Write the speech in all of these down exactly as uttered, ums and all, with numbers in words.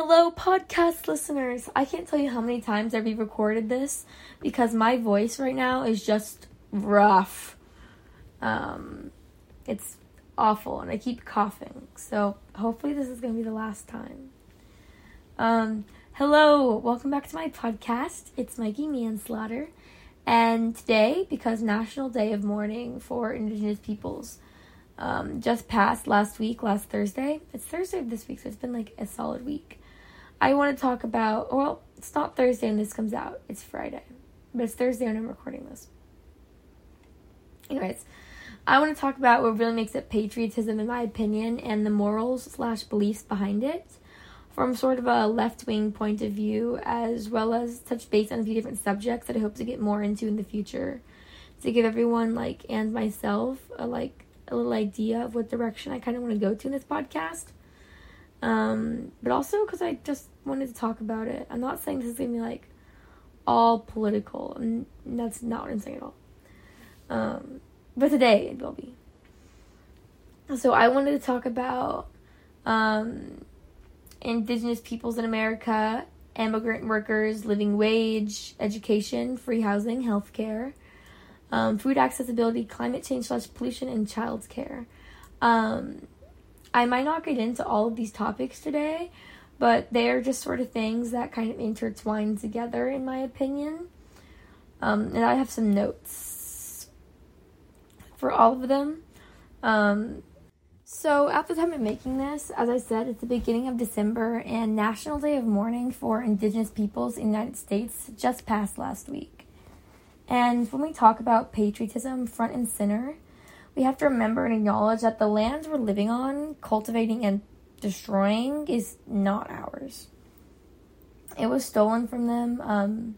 Hello, podcast listeners. I can't tell you how many times I've recorded this because my voice right now is just rough. Um, it's awful, and I keep coughing. So hopefully this is going to be the last time. Um, hello, welcome back to my podcast. It's Mikey Manslaughter. And today, because National Day of Mourning for Indigenous Peoples um, just passed last week, last Thursday. It's Thursday of this week, so it's been like a solid week. I want to talk about, well, it's not Thursday when this comes out. It's Friday. But it's Thursday when I'm recording this. Anyways, I want to talk about what really makes it patriotism, in my opinion, and the morals slash beliefs behind it from sort of a left-wing point of view, as well as touch base on a few different subjects that I hope to get more into in the future to give everyone, like, and myself, a, like, a little idea of what direction I kind of want to go to in this podcast. Um, but also because I just wanted to talk about it. I'm not saying this is going to be, like, all political, and that's not what I'm saying at all. Um, but today it will be. So I wanted to talk about, um, Indigenous peoples in America, immigrant workers, living wage, education, free housing, healthcare, um, food accessibility, climate change slash pollution, and childcare. Um, I might not get into all of these topics today, but they're just sort of things that kind of intertwine together, in my opinion. Um, and I have some notes for all of them. Um, so at the time of making this, as I said, it's the beginning of December, and National Day of Mourning for Indigenous Peoples in the United States just passed last week. And when we talk about patriotism front and center, we have to remember and acknowledge that the land we're living on, cultivating and destroying, is not ours. It was stolen from them, um,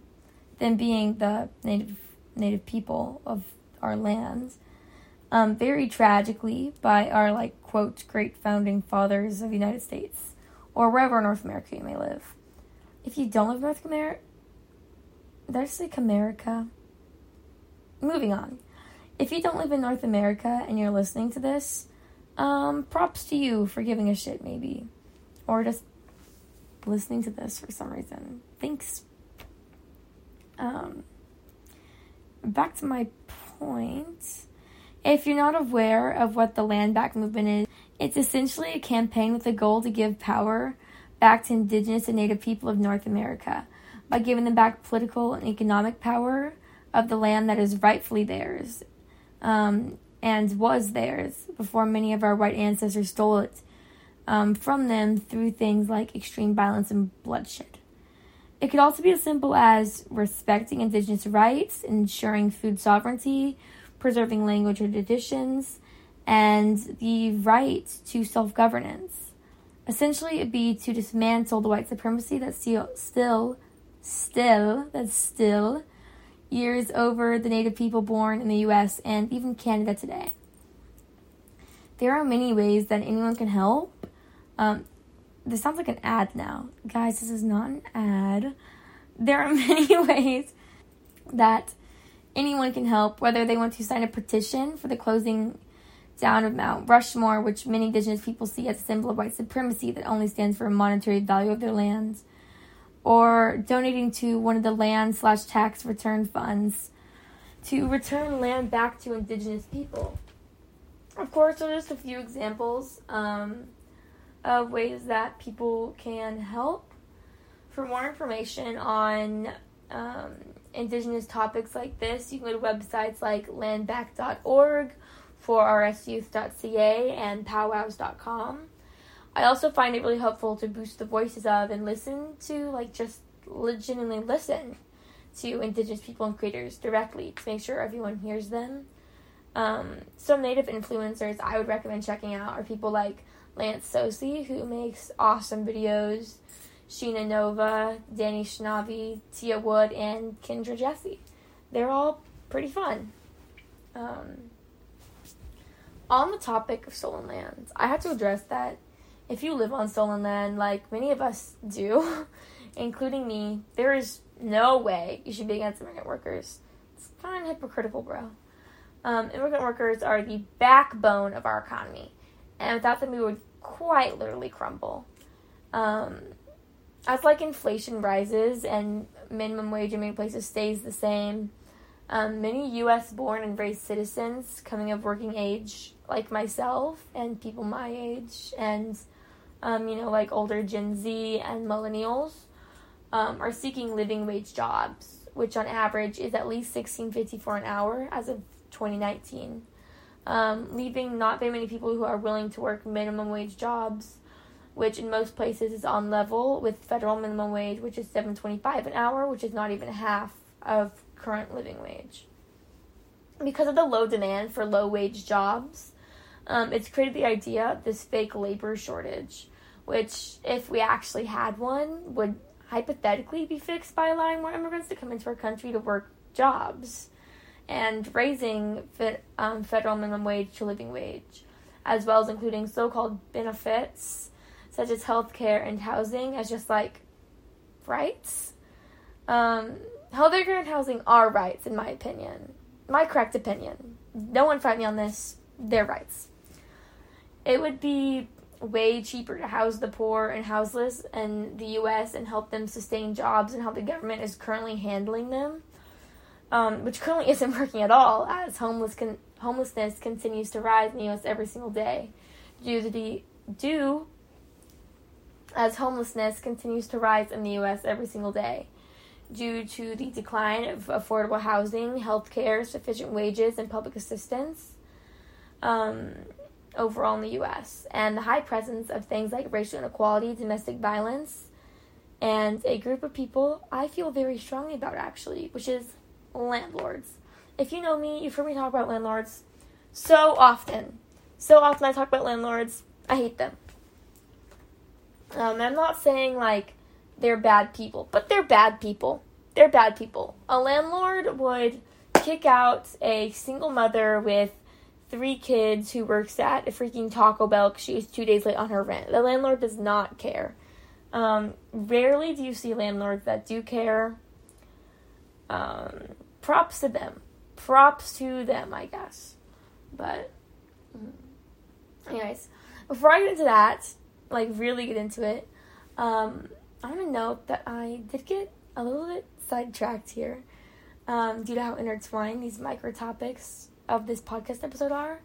them being the native native people of our lands. Um, very tragically by our, like, quote, great founding fathers of the United States, or wherever in North America you may live. If you don't live in North America, did I say Comerica? Moving on. If you don't live in North America and you're listening to this, um, props to you for giving a shit, maybe. Or just listening to this for some reason. Thanks. Um, back to my point. If you're not aware of what the Land Back movement is, it's essentially a campaign with the goal to give power back to Indigenous and Native people of North America by giving them back political and economic power of the land that is rightfully theirs, um, and was theirs before many of our white ancestors stole it um, from them through things like extreme violence and bloodshed. It could also be as simple as respecting Indigenous rights, ensuring food sovereignty, preserving language or traditions, and the right to self-governance. Essentially, it'd be to dismantle the white supremacy that's still, still, still, that's still years over the Native people born in the U S and even Canada today. There are many ways that anyone can help. Um, this sounds like an ad now. Guys, this is not an ad. There are many ways that anyone can help, whether they want to sign a petition for the closing down of Mount Rushmore, which many Indigenous people see as a symbol of white supremacy that only stands for a monetary value of their lands, or donating to one of the land slash tax return funds to return land back to Indigenous people. Of course, there are just a few examples um, of ways that people can help. For more information on um, Indigenous topics like this, you can go to websites like landback dot org, four r s youth dot c a, and powwows dot com. I also find it really helpful to boost the voices of and listen to, like, just legitimately listen to Indigenous people and creators directly to make sure everyone hears them. Um, some Native influencers I would recommend checking out are people like Lance Sosi, who makes awesome videos, Sheena Nova, Danny Schnavi, Tia Wood, and Kendra Jessie. They're all pretty fun. Um, on the topic of stolen lands, I have to address that if you live on stolen land, like many of us do, including me, there is no way you should be against immigrant workers. It's kind of hypocritical, bro. Um, immigrant workers are the backbone of our economy, and without them, we would quite literally crumble. Um... as like inflation rises and minimum wage in many places stays the same, um, many U S born and raised citizens coming of working age, like myself and people my age, and um, you know, like older Gen Z and millennials, um, are seeking living wage jobs, which on average is at least sixteen fifty-four an hour as of twenty nineteen, um, leaving not very many people who are willing to work minimum wage jobs, which in most places is on level with federal minimum wage, which is seven twenty-five an hour, which is not even half of current living wage. Because of the low demand for low-wage jobs, um, it's created the idea, this fake labor shortage, which, if we actually had one, would hypothetically be fixed by allowing more immigrants to come into our country to work jobs and raising fit, um, federal minimum wage to living wage, as well as including so-called benefits such as healthcare and housing as just like rights. Um, healthcare and housing are rights, in my opinion. My correct opinion. No one fight me on this. They're rights. It would be way cheaper to house the poor and houseless in the U S and help them sustain jobs and how the government is currently handling them, um, which currently isn't working at all, as homeless con- homelessness continues to rise in the U S every single day due to the due as homelessness continues to rise in the U S every single day. Due to the decline of affordable housing, healthcare, sufficient wages, and public assistance um, overall in the U S, and the high presence of things like racial inequality, domestic violence, and a group of people I feel very strongly about, actually, which is landlords. If you know me, you've heard me talk about landlords so often. So often I talk about landlords. I hate them. Um, I'm not saying, like, they're bad people, but they're bad people. They're bad people. A landlord would kick out a single mother with three kids who works at a freaking Taco Bell because she was two days late on her rent. The landlord does not care. Um, rarely do you see landlords that do care. Um, props to them. Props to them, I guess. But, anyways, before I get into that, like, really get into it, um... I want to note that I did get a little bit sidetracked here um, due to how intertwined these micro topics of this podcast episode are.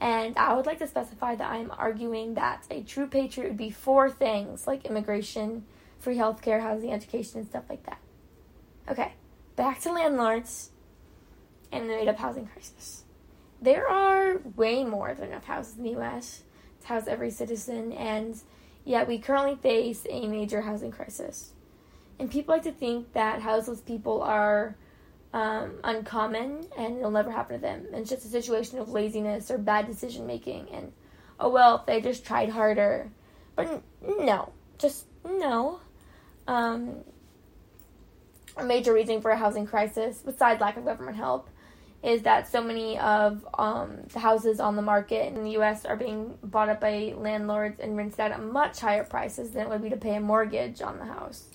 And I would like to specify that I am arguing that a true patriot would be for things like immigration, free healthcare, housing, education, and stuff like that. Okay, back to landlords and the made-up housing crisis. There are way more than enough houses in the U S to house every citizen, and yet we currently face a major housing crisis. And people like to think that houseless people are um, uncommon and it'll never happen to them. And it's just a situation of laziness or bad decision making. And, oh, well, if they just tried harder. But n- no. Just no. Um, a major reason for a housing crisis, besides lack of government help, is that so many of um, the houses on the market in the U S are being bought up by landlords and rented out at much higher prices than it would be to pay a mortgage on the house.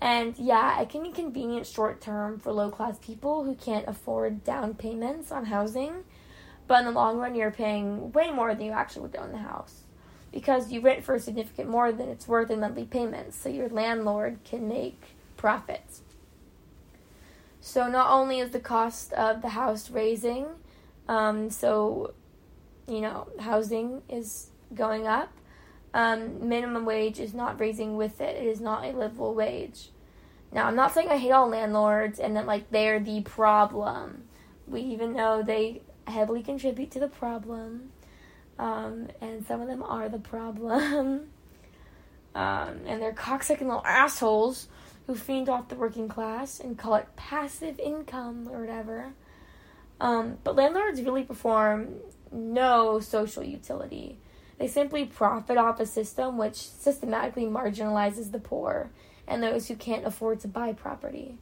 And yeah, it can be convenient short-term for low-class people who can't afford down payments on housing, but in the long run, you're paying way more than you actually would own the house, because you rent for a significant more than it's worth in monthly payments, so your landlord can make profits. So not only is the cost of the house raising, um, so, you know, housing is going up, um, minimum wage is not raising with it. It is not a livable wage. Now, I'm not saying I hate all landlords and that, like, they're the problem. We even know they heavily contribute to the problem, um, and some of them are the problem, um, and they're cocksucking little assholes who fiend off the working class and call it passive income or whatever. Um, but landlords really perform no social utility. They simply profit off a system which systematically marginalizes the poor and those who can't afford to buy property.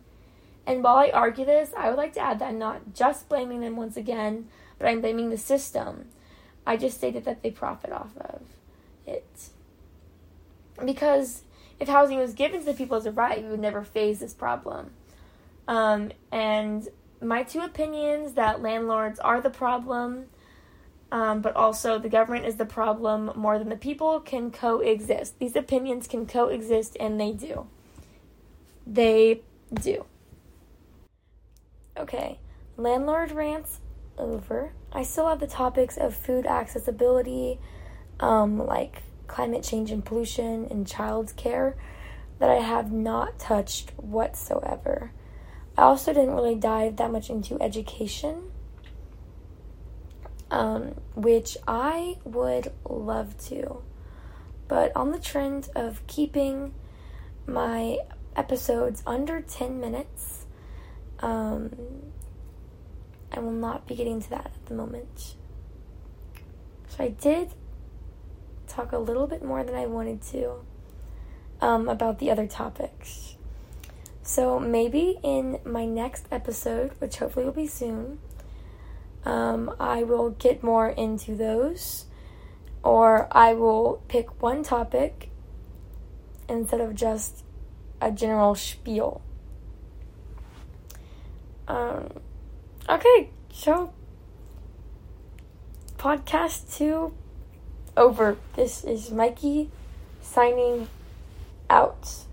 And while I argue this, I would like to add that I'm not just blaming them once again, but I'm blaming the system. I just stated that they profit off of it. Because if housing was given to the people as a right, we would never face this problem. Um, and my two opinions that landlords are the problem um, but also the government is the problem more than the people, can coexist. These opinions can coexist, and they do. They do. Okay, landlord rants over. I still have the topics of food accessibility, um, like climate change and pollution and childcare, that I have not touched whatsoever. I also didn't really dive that much into education, um, which I would love to. But on the trend of keeping my episodes under ten minutes, um, I will not be getting to that at the moment. So I did talk a little bit more than I wanted to um, about the other topics. So maybe in my next episode, which hopefully will be soon, um, I will get more into those, or I will pick one topic instead of just a general spiel. Um... Okay, so podcast two over. This is Mikey signing out.